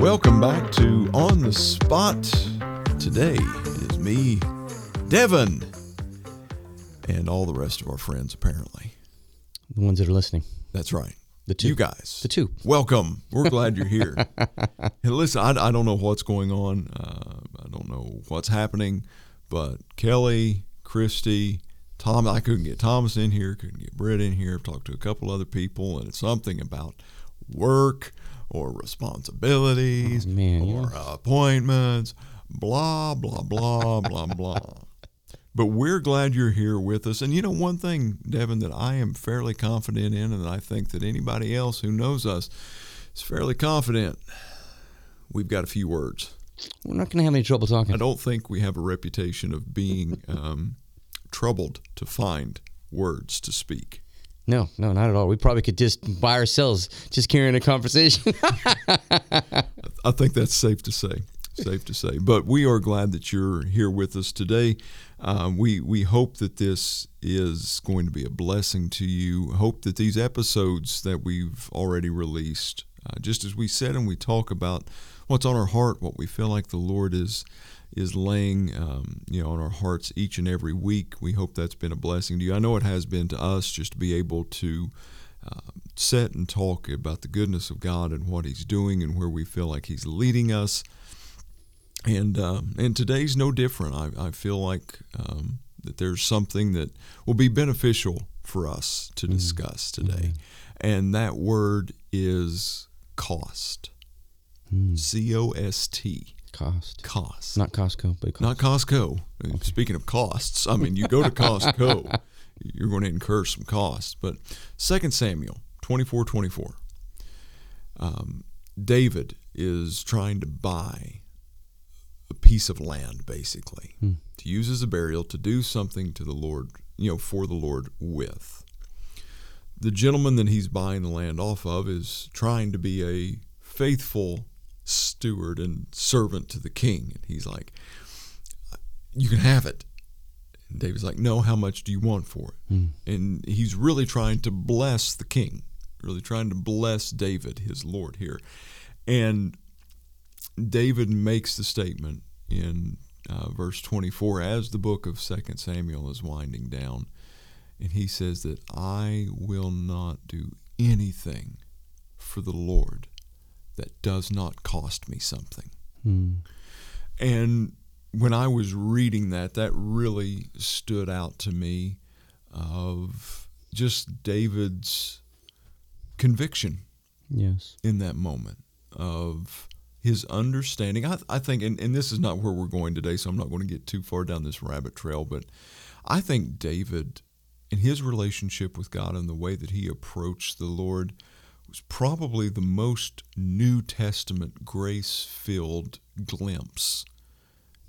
Welcome back to On The Spot. Today is me, Devin, and all the rest of our friends, apparently. The ones that are listening. That's right. The two. You guys. The two. Welcome. We're glad you're here. And listen, I don't know what's going on. I don't know what's happening, but Kelly, Christy, Tom, I couldn't get Thomas in here, couldn't get Britt in here. I've talked to a couple other people, and it's something about work or responsibilities or appointments, blah, blah, blah, blah, blah. But we're glad you're here with us. And you know, one thing, Devin, that I am fairly confident in, and I think that anybody else who knows us is fairly confident, we've got a few words. We're not going to have any trouble talking. I don't think we have a reputation of being troubled to find words to speak. No, not at all. We probably could just, by ourselves, just carrying a conversation. I think that's safe to say. But we are glad that you're here with us today. We hope that this is going to be a blessing to you. Hope that these episodes that we've already released, just as we said, and we talk about what's on our heart, what we feel like the Lord is laying on our hearts each and every week. We hope that's been a blessing to you. I know it has been to us, just to be able to sit and talk about the goodness of God and what He's doing and where we feel like He's leading us. And today's no different. I feel like that there's something that will be beneficial for us to discuss today. And that word is cost. C-O-S-T. Cost. Not Costco, but cost. Not Costco. Okay. Speaking of costs, I mean, you go to Costco, you're going to incur some costs. But Second Samuel 24:24, David is trying to buy a piece of land, basically, to use as a burial, to do something to the Lord, for the Lord with. The gentleman that he's buying the land off of is trying to be a faithful steward and servant to the king. And he's like, you can have it. And David's like, no, how much do you want for it? And he's really trying to bless the king, really trying to bless David, his Lord here. And David makes the statement in verse 24, as the book of 2 Samuel is winding down, and he says that I will not do anything for the Lord that does not cost me something. And when I was reading that, that really stood out to me of just David's conviction in that moment of his understanding. I think, and this is not where we're going today, so I'm not going to get too far down this rabbit trail, but I think David and his relationship with God and the way that he approached the Lord was probably the most New Testament grace-filled glimpse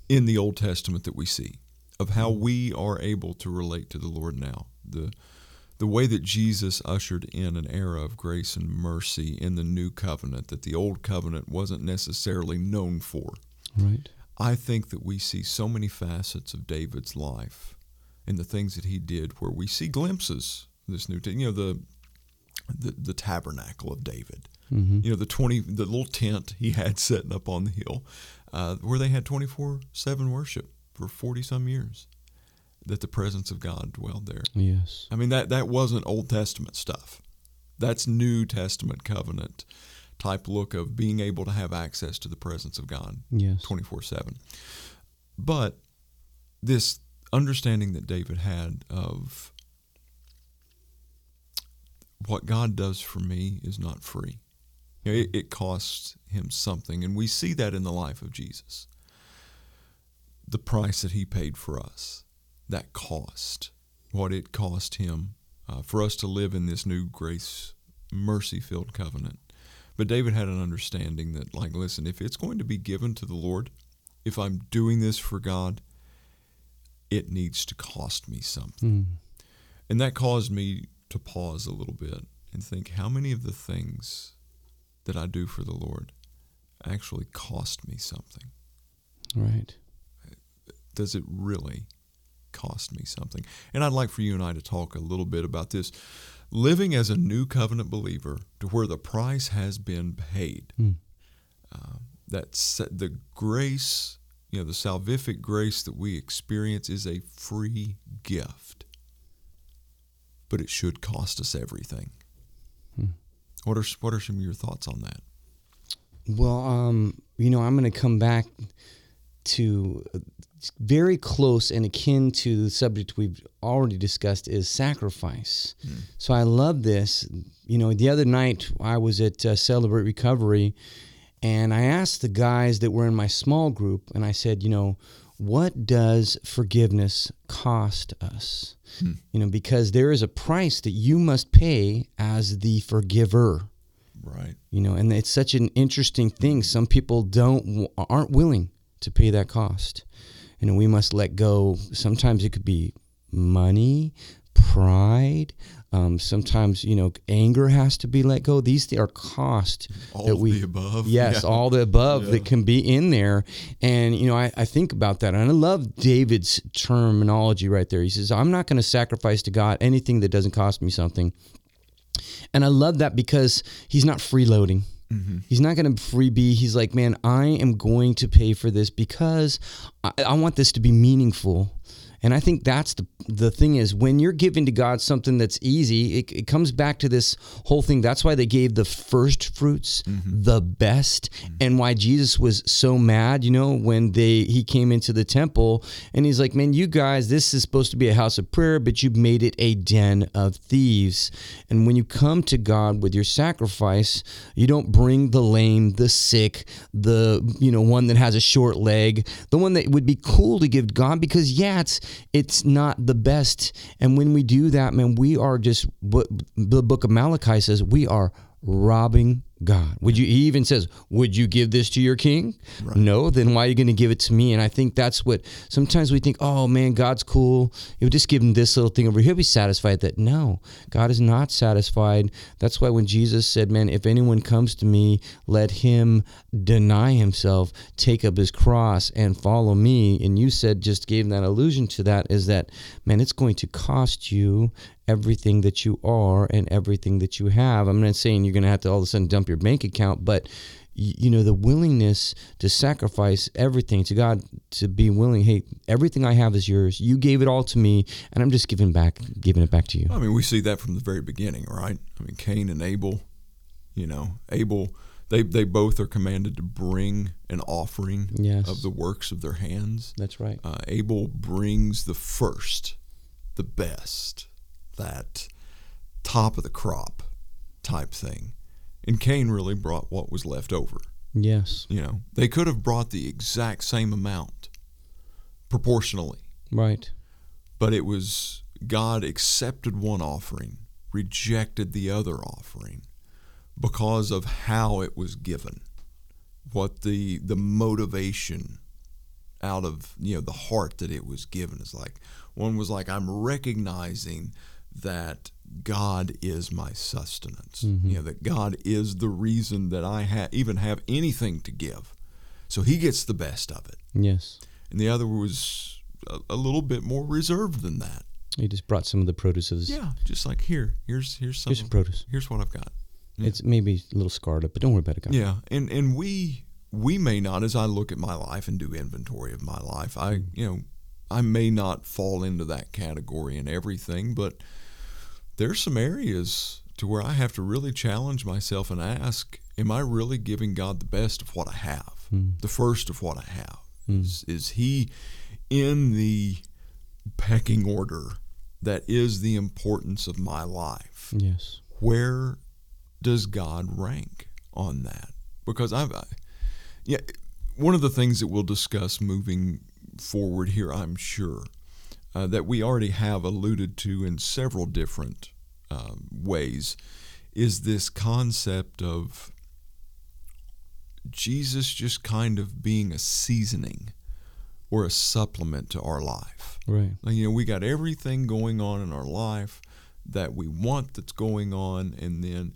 in the Old Testament that we see of how we are able to relate to the Lord now. The way that Jesus ushered in an era of grace and mercy in the New Covenant that the Old Covenant wasn't necessarily known for. Right. I think that we see so many facets of David's life and the things that he did where we see glimpses of this new thing. The tabernacle of David, the little tent he had setting up on the hill, where they had 24/7 worship for 40 some years, that the presence of God dwelled there. Yes, I mean that wasn't Old Testament stuff. That's New Testament covenant type look of being able to have access to the presence of God. Yes, 24/7. But this understanding that David had of what God does for me is not free. It costs him something, and we see that in the life of Jesus. The price that he paid for us, that cost, what it cost him for us to live in this new grace, mercy-filled covenant. But David had an understanding that, listen, if it's going to be given to the Lord, if I'm doing this for God, it needs to cost me something. And that caused me to pause a little bit and think, how many of the things that I do for the Lord actually cost me something? Right. Does it really cost me something? And I'd like for you and I to talk a little bit about this. Living as a new covenant believer to where the price has been paid. That's the grace, the salvific grace that we experience is a free gift, but it should cost us everything. What are some of your thoughts on that? Well, I'm going to come back to very close and akin to the subject we've already discussed is sacrifice. So I love this. The other night I was at Celebrate Recovery, and I asked the guys that were in my small group, and I said, what does forgiveness cost us? Because there is a price that you must pay as the forgiver. Right. And it's such an interesting thing. Some people aren't willing to pay that cost. We must let go. Sometimes it could be money, pride. Sometimes, anger has to be let go. These are costs that we... All the above. Yes, yeah. All the above that can be in there. And, I think about that. And I love David's terminology right there. He says, I'm not going to sacrifice to God anything that doesn't cost me something. And I love that because he's not freeloading. He's not going to freebie. He's like, man, I am going to pay for this because I want this to be meaningful. And I think that's the thing is when you're giving to God something that's easy, it comes back to this whole thing. That's why they gave the first fruits, the best, and why Jesus was so mad, when he came into the temple and he's like, man, you guys, this is supposed to be a house of prayer, but you've made it a den of thieves. And when you come to God with your sacrifice, you don't bring the lame, the sick, the, one that has a short leg, the one that would be cool to give to God because, it's not the best. And when we do that, man, we are just what the book of Malachi says, we are robbing God. He even says, would you give this to your king? Right. No, then why are you going to give it to me? And I think that's what sometimes we think, oh man, God's cool. He'll just give him this little thing over here. He'll be satisfied. That no, God is not satisfied. That's why when Jesus said, man, if anyone comes to me, let him deny himself, take up his cross and follow me. And you said, just gave that allusion to that is that, man, it's going to cost you everything that you are and everything that you have. I'm not saying you're going to have to all of a sudden dump your bank account, but the willingness to sacrifice everything to God, to be willing, hey, everything I have is yours. You gave it all to me, and I'm just giving it back to you. I mean, we see that from the very beginning, right? I mean, Cain and Abel, Abel, they both are commanded to bring an offering of the works of their hands. That's right. Abel brings the first, the best, that top of the crop type thing. And Cain really brought what was left over. Yes. They could have brought the exact same amount proportionally. Right. But it was God accepted one offering, rejected the other offering because of how it was given, what the motivation out of the heart that it was given is like. One was like, I'm recognizing that God is my sustenance, that God is the reason that I even have anything to give. So he gets the best of it. Yes. And the other was a little bit more reserved than that. He just brought some of the produce of his. Yeah, just like here's some produce. Here's what I've got. Yeah. It's maybe a little scarred up, but don't worry about it, God. Yeah, and we may not, as I look at my life and do inventory of my life, I may not fall into that category and everything, but there's some areas to where I have to really challenge myself and ask, am I really giving God the best of what I have, the first of what I have? Is he in the pecking order that is the importance of my life? Yes. Where does God rank on that? Because one of the things that we'll discuss moving forward here, I'm sure, that we already have alluded to in several different ways, is this concept of Jesus just kind of being a seasoning or a supplement to our life. Right. We got everything going on in our life that we want that's going on, and then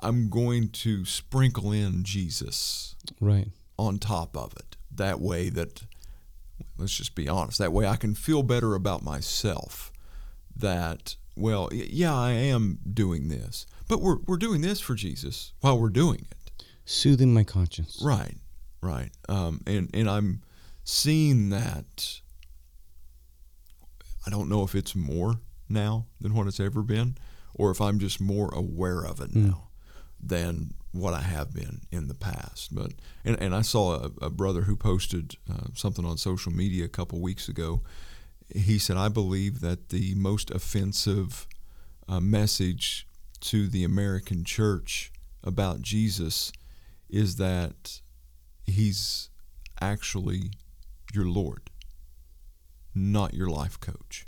I'm going to sprinkle in Jesus right on top of it. That way that, let's just be honest, that way I can feel better about myself that, well, yeah, I am doing this, but we're doing this for Jesus while we're doing it. soothing my conscience. Right, right. And I'm seeing that. I don't know if it's more now than what it's ever been, or if I'm just more aware of it now than what I have been in the past. But and I saw a brother who posted something on social media a couple weeks ago. He said, I believe that the most offensive message to the American church about Jesus is that he's actually your Lord, not your life coach.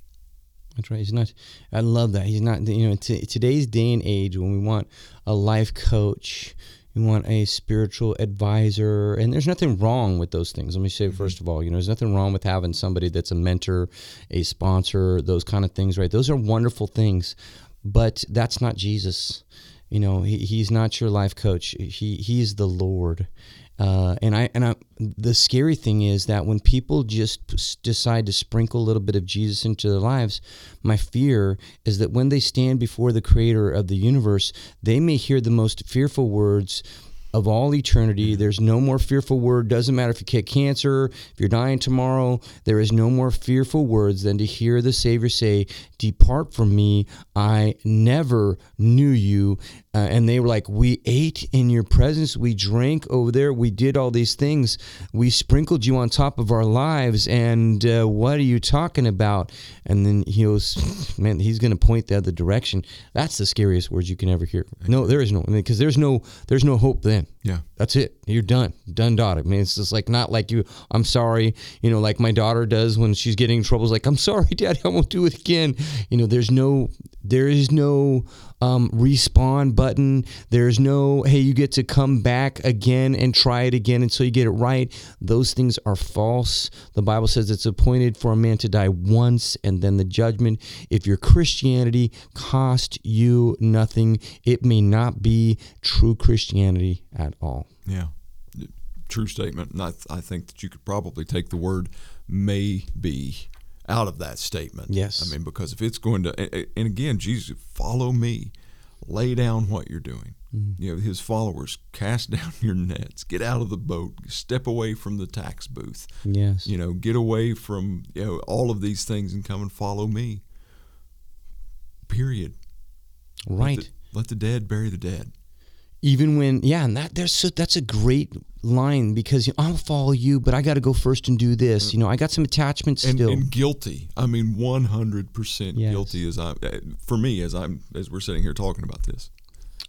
That's right. He's not. I love that. He's not. You know, today's day and age, when we want a life coach, we want a spiritual advisor, and there's nothing wrong with those things. Let me say, first of all, you know, there's nothing wrong with having somebody that's a mentor, a sponsor, those kind of things, right? Those are wonderful things, but that's not Jesus. You know, he's not your life coach. He's the Lord. And the scary thing is that when people just decide to sprinkle a little bit of Jesus into their lives, my fear is that when they stand before the creator of the universe, they may hear the most fearful words of all eternity. There's no more fearful word. Doesn't matter if you get cancer, if you're dying tomorrow, there is no more fearful words than to hear the Savior say, depart from me, I never knew you. And they were like, we ate in your presence, we drank over there, we did all these things, we sprinkled you on top of our lives, and what are you talking about? And then he's going to point the other direction. That's the scariest words you can ever hear. No, there is no, because there's no hope then. Yeah. That's it. You're done. Done, daughter. I mean, it's just like, not like you, I'm sorry, you know, like my daughter does when she's getting in trouble. It's like, I'm sorry, Daddy, I won't do it again. You know, there is no respawn button. There's no, hey, you get to come back again and try it again until you get it right. Those things are false. The Bible says it's appointed for a man to die once and then the judgment. If your Christianity cost you nothing, it may not be true Christianity at all. Yeah, true statement. And I think that you could probably take the word maybe out of that statement. Yes. I mean, because if it's going to, and again, Jesus, follow me, lay down what you're doing. Mm-hmm. You know, his followers, cast down your nets, get out of the boat, step away from the tax booth. Yes. You know, get away from, you know, all of these things and come and follow me. Period. Right. Let the dead bury the dead. Even when, yeah, and that's a great line, because you know, I'll follow you, but I got to go first and do this. You know, I got some attachments still. And guilty. I mean, 100% yes. Guilty as we're sitting here talking about this.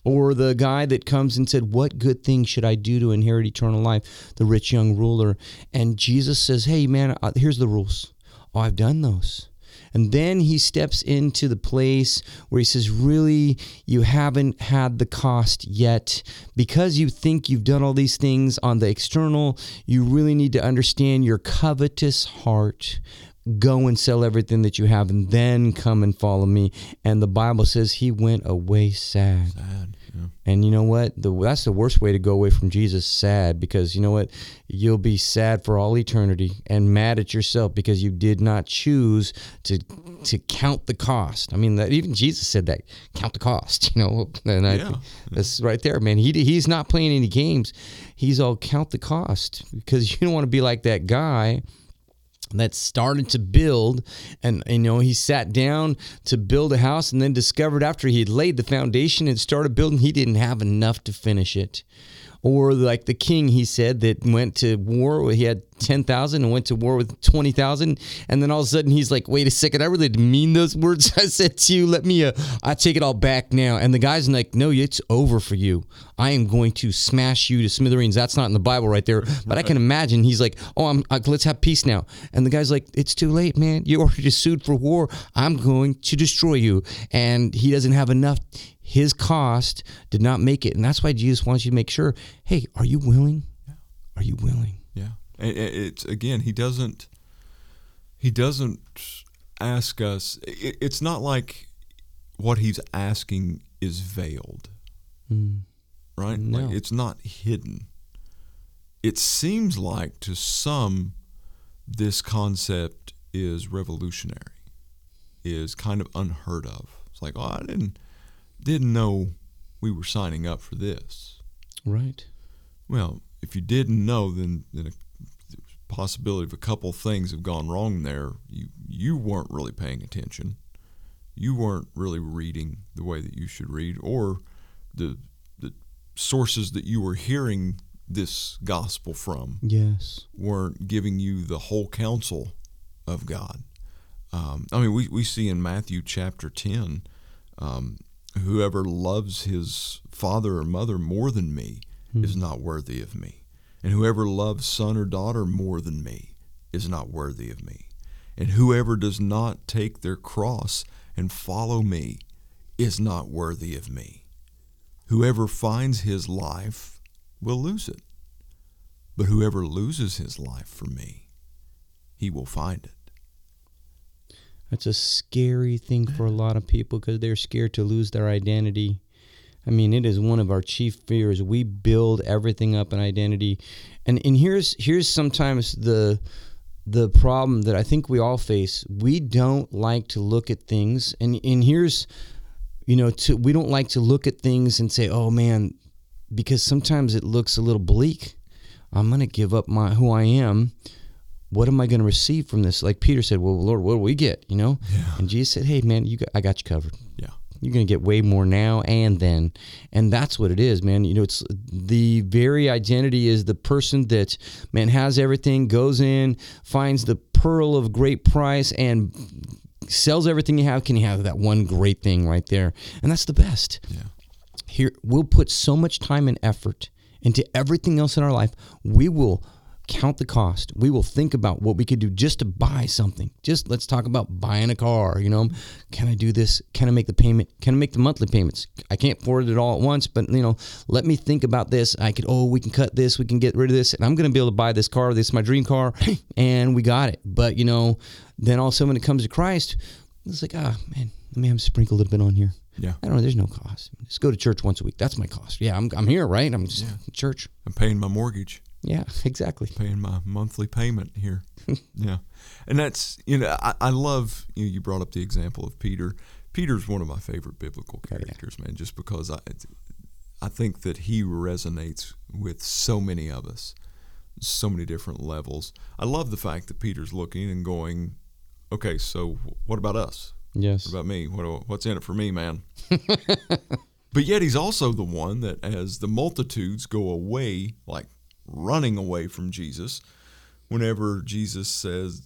Or the guy that comes and said, what good thing should I do to inherit eternal life? The rich young ruler. And Jesus says, hey, man, here's the rules. Oh, I've done those. And then he steps into the place where he says, really, you haven't had the cost yet. Because you think you've done all these things on the external, you really need to understand your covetous heart. Go and sell everything that you have and then come and follow me. And the Bible says he went away sad. Sad. Yeah. And you know what? That's the worst way to go away from Jesus, sad, because you know what? You'll be sad for all eternity and mad at yourself because you did not choose to count the cost. I mean, even Jesus said that, count the cost, you know. And that's right there, man. He's not playing any games. He's all count the cost, because you don't want to be like that guy that started to build, and you know, he sat down to build a house and then discovered after he had laid the foundation and started building, he didn't have enough to finish it. Or like the king, he said, that went to war, he had 10,000 and went to war with 20,000, and then all of a sudden he's like, wait a second, I really didn't mean those words I said to you. Let me I take it all back now. And the guy's like, no, it's over for you, I am going to smash you to smithereens. That's not in the Bible right there, but I can imagine he's like, oh, let's have peace now. And the guy's like, it's too late, man, you already sued for war, I'm going to destroy you. And he doesn't have enough. His cost did not make it. And that's why Jesus wants you to make sure, hey, are you willing? Are you willing? Yeah. It's, again, he doesn't ask us. It's not like what he's asking is veiled, right? No. Like, it's not hidden. It seems like to some this concept is revolutionary, is kind of unheard of. It's like, oh, I didn't know we were signing up for this. Right. Well, if you didn't know, then a possibility of a couple things have gone wrong there. You weren't really paying attention. You weren't really reading the way that you should read, or the sources that you were hearing this gospel from, yes, weren't giving you the whole counsel of God. We see in Matthew chapter 10, whoever loves his father or mother more than me is not worthy of me. And whoever loves son or daughter more than me is not worthy of me. And whoever does not take their cross and follow me is not worthy of me. Whoever finds his life will lose it. But whoever loses his life for me, he will find it. That's a scary thing for a lot of people because they're scared to lose their identity. I mean, it is one of our chief fears. We build everything up in identity. And here's sometimes the problem that I think we all face. We don't like to look at things. And here's, we don't like to look at things and say, oh, man, because sometimes it looks a little bleak. I'm going to give up who I am. What am I going to receive from this? Like Peter said, well, Lord, what do we get? Yeah. And Jesus said, hey, man, I got you covered. Yeah. You're going to get way more now and then. And that's what it is, man. It's the very identity is the person that, man, has everything, goes in, finds the pearl of great price, and sells everything you have. Can you have that one great thing right there? And that's the best. Yeah. Here, we'll put so much time and effort into everything else in our life. We will count the cost. We will think about what we could do just to buy something. Just let's talk about buying a car. Can I do this? Can I make the payment? Can I make the monthly payments? I can't afford it all at once, but let me think about this. We can cut this. We can get rid of this, and I'm going to be able to buy this car. This is my dream car, and we got it. But then all of a sudden when it comes to Christ, it's like, let me sprinkle a little bit on here. Yeah, I don't know. There's no cost. Just go to church once a week. That's my cost. Yeah, I'm here, right? I'm just in church. I'm paying my mortgage. Yeah, exactly. Paying my monthly payment here. Yeah. And that's, I love, you brought up the example of Peter. Peter's one of my favorite biblical characters, man, just because I think that he resonates with so many of us, so many different levels. I love the fact that Peter's looking and going, okay, so what about us? Yes. What about me? What's in it for me, man? But yet he's also the one that as the multitudes go away, like, running away from Jesus, whenever Jesus says,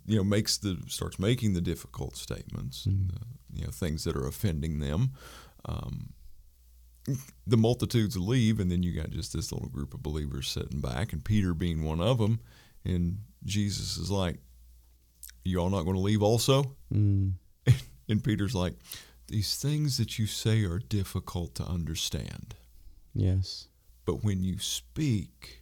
starts making the difficult statements, things that are offending them, the multitudes leave, and then you got just this little group of believers sitting back, and Peter being one of them, and Jesus is like, you all not going to leave also? Mm. And Peter's like, these things that you say are difficult to understand. Yes. But when you speak,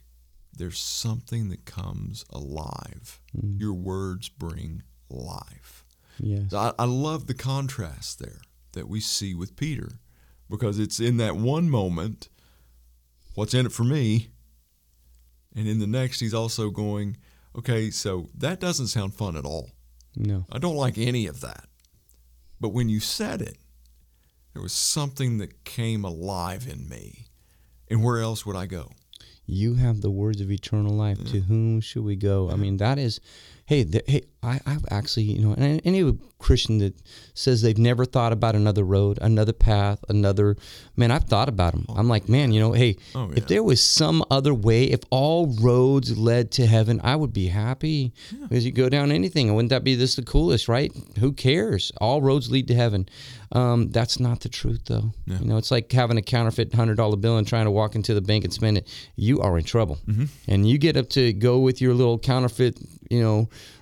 there's something that comes alive. Mm. Your words bring life. Yes. So I love the contrast there that we see with Peter, because it's in that one moment, what's in it for me? And in the next, he's also going, okay, so that doesn't sound fun at all. No. I don't like any of that. But when you said it, there was something that came alive in me. And where else would I go? You have the words of eternal life. To whom should we go? I mean, that is, I've actually, and any Christian that says they've never thought about another road, another path, I've thought about them. I'm like, man, if there was some other way, if all roads led to heaven, I would be happy. Yeah. Because you go down anything, wouldn't that be the coolest, right? Who cares? All roads lead to heaven. That's not the truth, though. Yeah. It's like having a counterfeit $100 bill and trying to walk into the bank and spend it. You are in trouble. Mm-hmm. And you get up to go with your little counterfeit,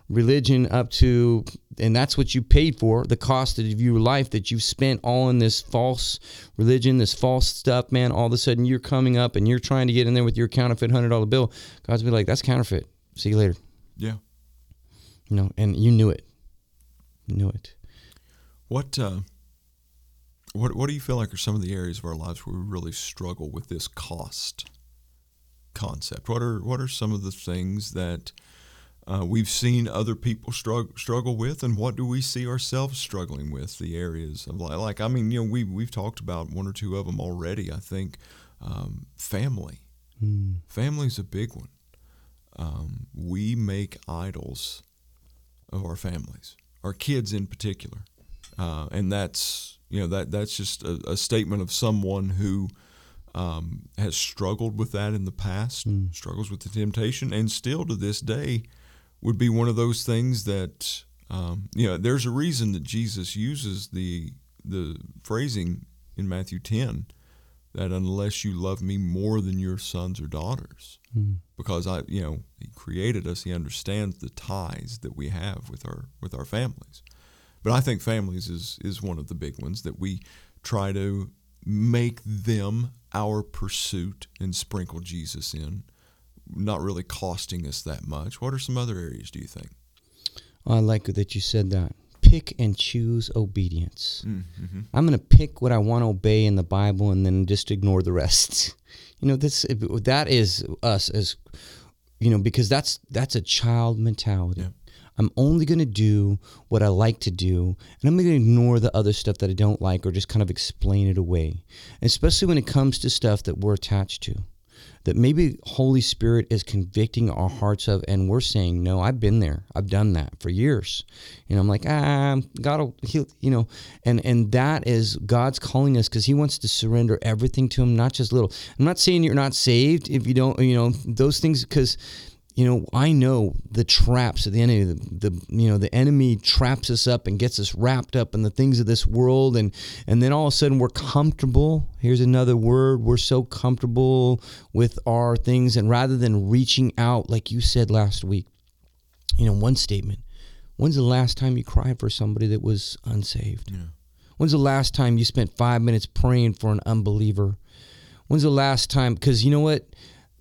religion up to, and that's what you paid for, the cost of your life that you've spent all in this false religion, this false stuff, man. All of a sudden you're coming up and you're trying to get in there with your counterfeit $100 bill. God's be like, that's counterfeit. See you later. Yeah. And you knew it. What do you feel like are some of the areas of our lives where we really struggle with this cost concept? What are some of the things that we've seen other people struggle with, and what do we see ourselves struggling with? The areas of life, we've talked about one or two of them already. I think family Family's a big one. We make idols of our families, our kids in particular. And that's, you know, that's just a statement of someone who has struggled with that in the past, struggles with the temptation, and still to this day would be one of those things that, you know, there's a reason that Jesus uses the phrasing in Matthew 10 that unless you love me more than your sons or daughters, because you know, he created us, he understands the ties that we have with our families. But I think families is one of the big ones that we try to make them our pursuit and sprinkle Jesus in, not really costing us that much. What are some other areas, do you think? I like that you said that. Pick and choose obedience. Mm-hmm. I'm going to pick what I want to obey in the Bible and then just ignore the rest. You know, that is us as, you know, because that's a child mentality. Yeah. I'm only going to do what I like to do, and I'm going to ignore the other stuff that I don't like or just kind of explain it away, and especially when it comes to stuff that we're attached to, that maybe Holy Spirit is convicting our hearts of, and we're saying, no, I've been there. I've done that for years. And I'm like, God will, you know, and that is God's calling us because he wants to surrender everything to him, not just little. I'm not saying you're not saved if you don't, you know, those things, because, you know, I know the traps of the enemy, you know, the enemy traps us up and gets us wrapped up in the things of this world. And then all of a sudden we're comfortable. Here's another word. We're so comfortable with our things. And rather than reaching out, like you said last week, you know, one statement, when's the last time you cried for somebody that was unsaved? Yeah. When's the last time you spent 5 minutes praying for an unbeliever? When's the last time? Because you know what?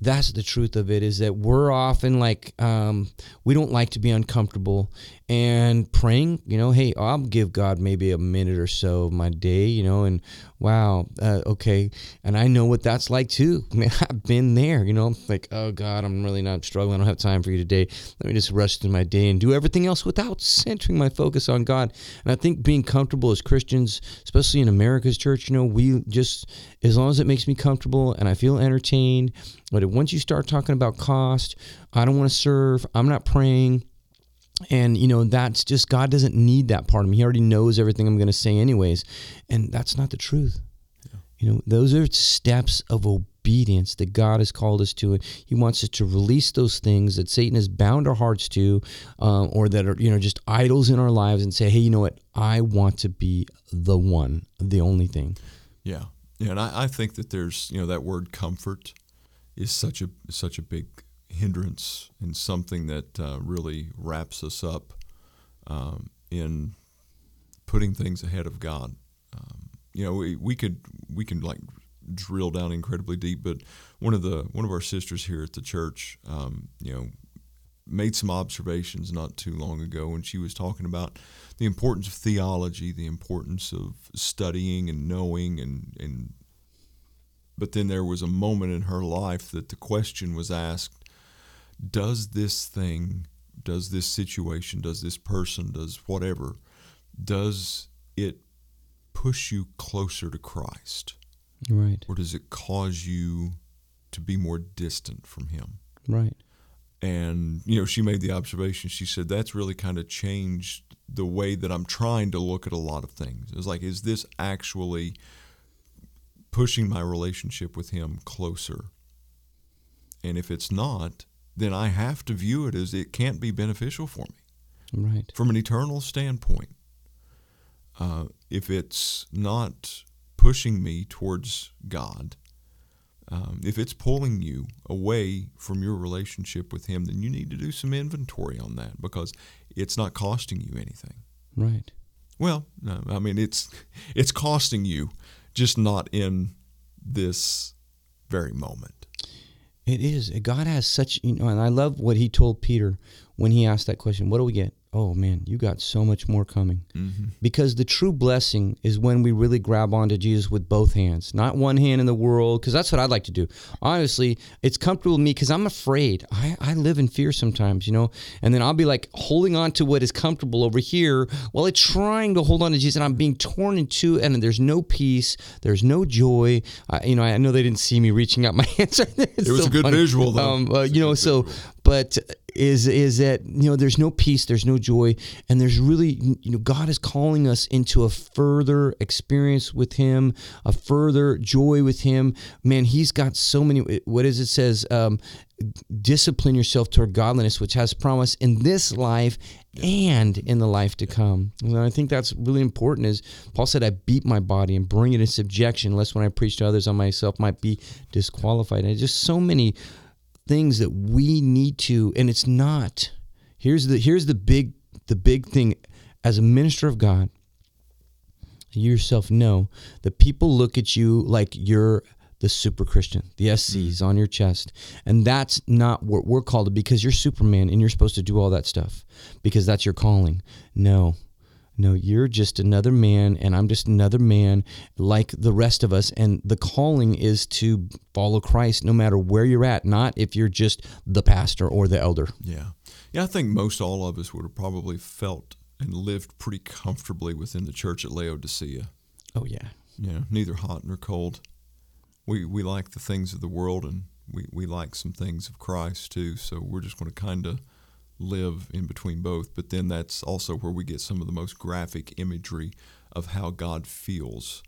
That's the truth of it, is that we're often like, we don't like to be uncomfortable, and praying, you know, hey, I'll give God maybe a minute or so of my day, you know, and wow, okay. And I know what that's like too. Man, I've been there, you know, like, oh God, I'm really not struggling. I don't have time for you today. Let me just rush through my day and do everything else without centering my focus on God. And I think being comfortable as Christians, especially in America's church, you know, we just, as long as it makes me comfortable and I feel entertained, but once you start talking about cost, I don't want to serve, I'm not praying, and, you know, that's just, God doesn't need that part of me. He already knows everything I'm going to say anyways, and that's not the truth. Yeah. You know, those are steps of obedience that God has called us to. He wants us to release those things that Satan has bound our hearts to, or that are, you know, just idols in our lives, and say, hey, you know what, I want to be the one, the only thing. Yeah, yeah, and I think that there's, you know, that word comfort is such a big hindrance, and something that really wraps us up in putting things ahead of God. You know, we can like drill down incredibly deep, but one of our sisters here at the church, you know, made some observations not too long ago when she was talking about the importance of theology, the importance of studying and knowing and but then there was a moment in her life that the question was asked, does this thing, does this situation, does this person, does whatever, does it push you closer to Christ? Right. Or does it cause you to be more distant from him? Right. And, you know, she made the observation, she said, that's really kind of changed the way that I'm trying to look at a lot of things. It's like, is this actually pushing my relationship with him closer? And if it's not, then I have to view it as it can't be beneficial for me. Right. From an eternal standpoint, if it's not pushing me towards God, if it's pulling you away from your relationship with him, then you need to do some inventory on that, because it's not costing you anything. Right. Well, no, I mean, it's costing you, just not in this very moment. It is. God has such, you know, and I love what he told Peter when he asked that question. What do we get? oh man, you got so much more coming. Mm-hmm. Because the true blessing is when we really grab onto Jesus with both hands, not one hand in the world, because that's what I'd like to do. Honestly, it's comfortable with me because I'm afraid. I live in fear sometimes, you know, and then I'll be like holding on to what is comfortable over here while I'm trying to hold on to Jesus, and I'm being torn in two, and there's no peace, there's no joy. You know, I know they didn't see me reaching out my hands. It was so a good funny. Visual, though. You know, so, visual. But... is that, you know, there's no peace, there's no joy, and there's really, you know, God is calling us into a further experience with him, a further joy with him. Man, he's got so many, what is it says, discipline yourself toward godliness, which has promise in this life and in the life to come. And I think that's really important. Is Paul said, I beat my body and bring it in subjection, lest when I preach to others, I myself might be disqualified. And just so many things that we need to, and it's not, here's the big thing as a minister of God, you yourself know that people look at you like you're the super Christian, the SCs on your chest, and that's not what we're called to, because you're Superman and you're supposed to do all that stuff because that's your calling. No, you're just another man, and I'm just another man like the rest of us, and the calling is to follow Christ no matter where you're at, not if you're just the pastor or the elder. Yeah, I think most all of us would have probably felt and lived pretty comfortably within the church at Laodicea. Oh, yeah. Yeah, neither hot nor cold. We like the things of the world, and we like some things of Christ, too, so we're just going to kind of live in between both. But then that's also where we get some of the most graphic imagery of how God feels.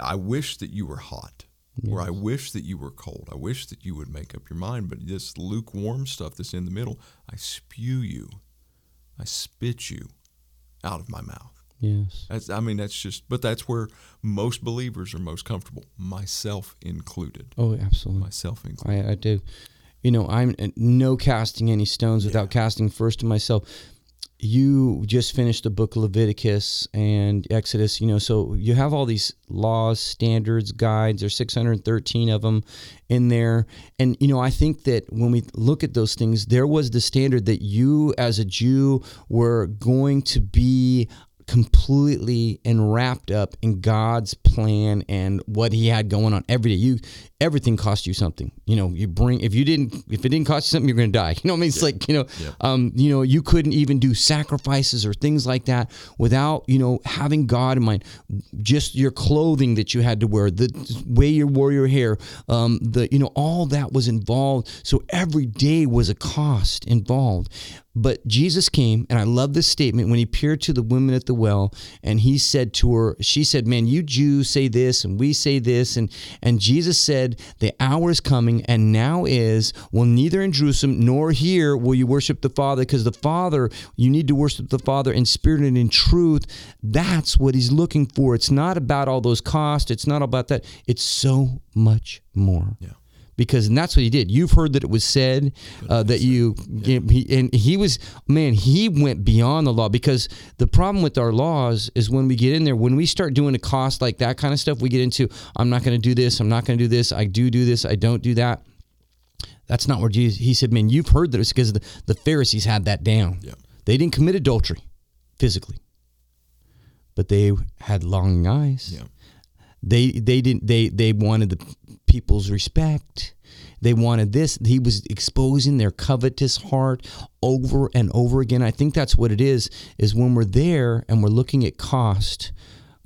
I wish that you were hot, yes, or I wish that you were cold. I wish that you would make up your mind, but this lukewarm stuff that's in the middle, I spew you, I spit you out of my mouth. Yes. But that's where most believers are most comfortable, myself included. Oh, absolutely. Myself included. I do. You know, I'm no casting any stones without casting first to myself. You just finished the book of Leviticus and Exodus, you know, so you have all these laws, standards, guides. There's 613 of them in there. And, you know, I think that when we look at those things, there was the standard that you as a Jew were going to be completely and wrapped up in God's plan and what he had going on every day. Everything cost you something. You know, if it didn't cost you something, you're going to die. You know what I mean? It's like, you know, you know, you couldn't even do sacrifices or things like that without, you know, having God in mind. Just your clothing that you had to wear, the way you wore your hair, all that was involved. So every day was a cost involved. But Jesus came, and I love this statement, when he appeared to the woman at the well, and he said to her, she said, man, you Jews say this, and we say this, and Jesus said, the hour is coming, and now is, well, neither in Jerusalem nor here will you worship the Father, because the Father, you need to worship the Father in spirit and in truth. That's what he's looking for. It's not about all those costs. It's not about that. It's so much more. Yeah. Because and that's what he did. You've heard that it was said that you, and he was, man, he went beyond the law, because the problem with our laws is when we get in there, when we start doing a cost like that kind of stuff, we get into, I'm not going to do this, I'm not going to do this, I do this, I don't do that. That's not where Jesus, he said, man, you've heard that it's because the Pharisees had that down. Yeah. They didn't commit adultery physically, but they had longing eyes. Yeah. They wanted the people's respect. They wanted this. He was exposing their covetous heart over and over again. I think that's what it is when we're there and we're looking at cost,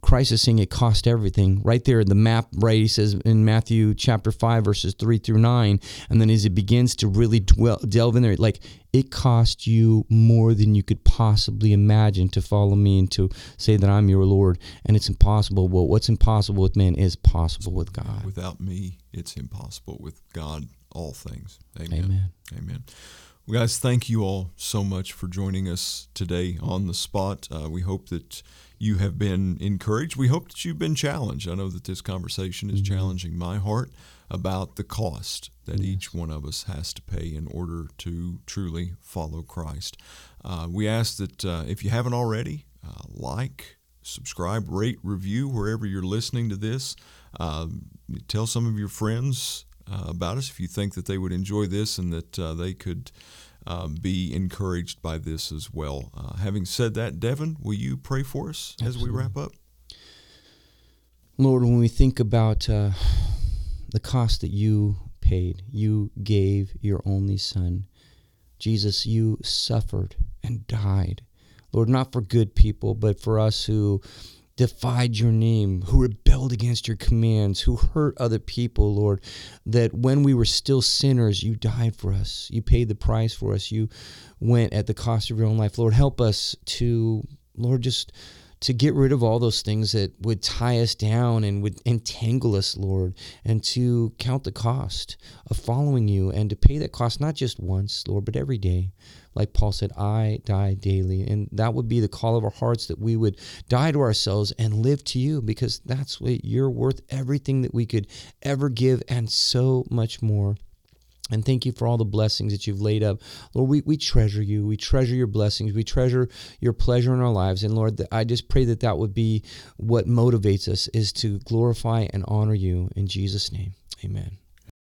Christ is saying it cost everything. Right there in the map, right, he says in Matthew chapter 5, verses 3-9, and then as it begins to really delve in there, like it cost you more than you could possibly imagine to follow me and to say that I'm your Lord, and it's impossible. Well, what's impossible with man is possible with God. Without me, it's impossible. With God, all things. Amen. Well, guys, thank you all so much for joining us today on The Spot. We hope that you have been encouraged. We hope that you've been challenged. I know that this conversation is challenging my heart about the cost that each one of us has to pay in order to truly follow Christ. We ask that if you haven't already, like, subscribe, rate, review wherever you're listening to this. Tell some of your friends about us if you think that they would enjoy this and that they could be encouraged by this as well. Having said that, Devin, will you pray for us as Absolutely. We wrap up? Lord, when we think about the cost that you paid, you gave your only son. Jesus, you suffered and died. Lord, not for good people, but for us who defied your name, who rebelled against your commands, who hurt other people, Lord, that when we were still sinners, you died for us. You paid the price for us. You went at the cost of your own life. Lord, help us to, Lord, just to get rid of all those things that would tie us down and would entangle us, Lord, and to count the cost of following you and to pay that cost not just once, Lord, but every day. Like Paul said, I die daily. And that would be the call of our hearts, that we would die to ourselves and live to you, because that's what you're worth, everything that we could ever give and so much more. And thank you for all the blessings that you've laid up. Lord, we treasure you. We treasure your blessings. We treasure your pleasure in our lives. And Lord, I just pray that would be what motivates us, is to glorify and honor you. In Jesus' name, amen.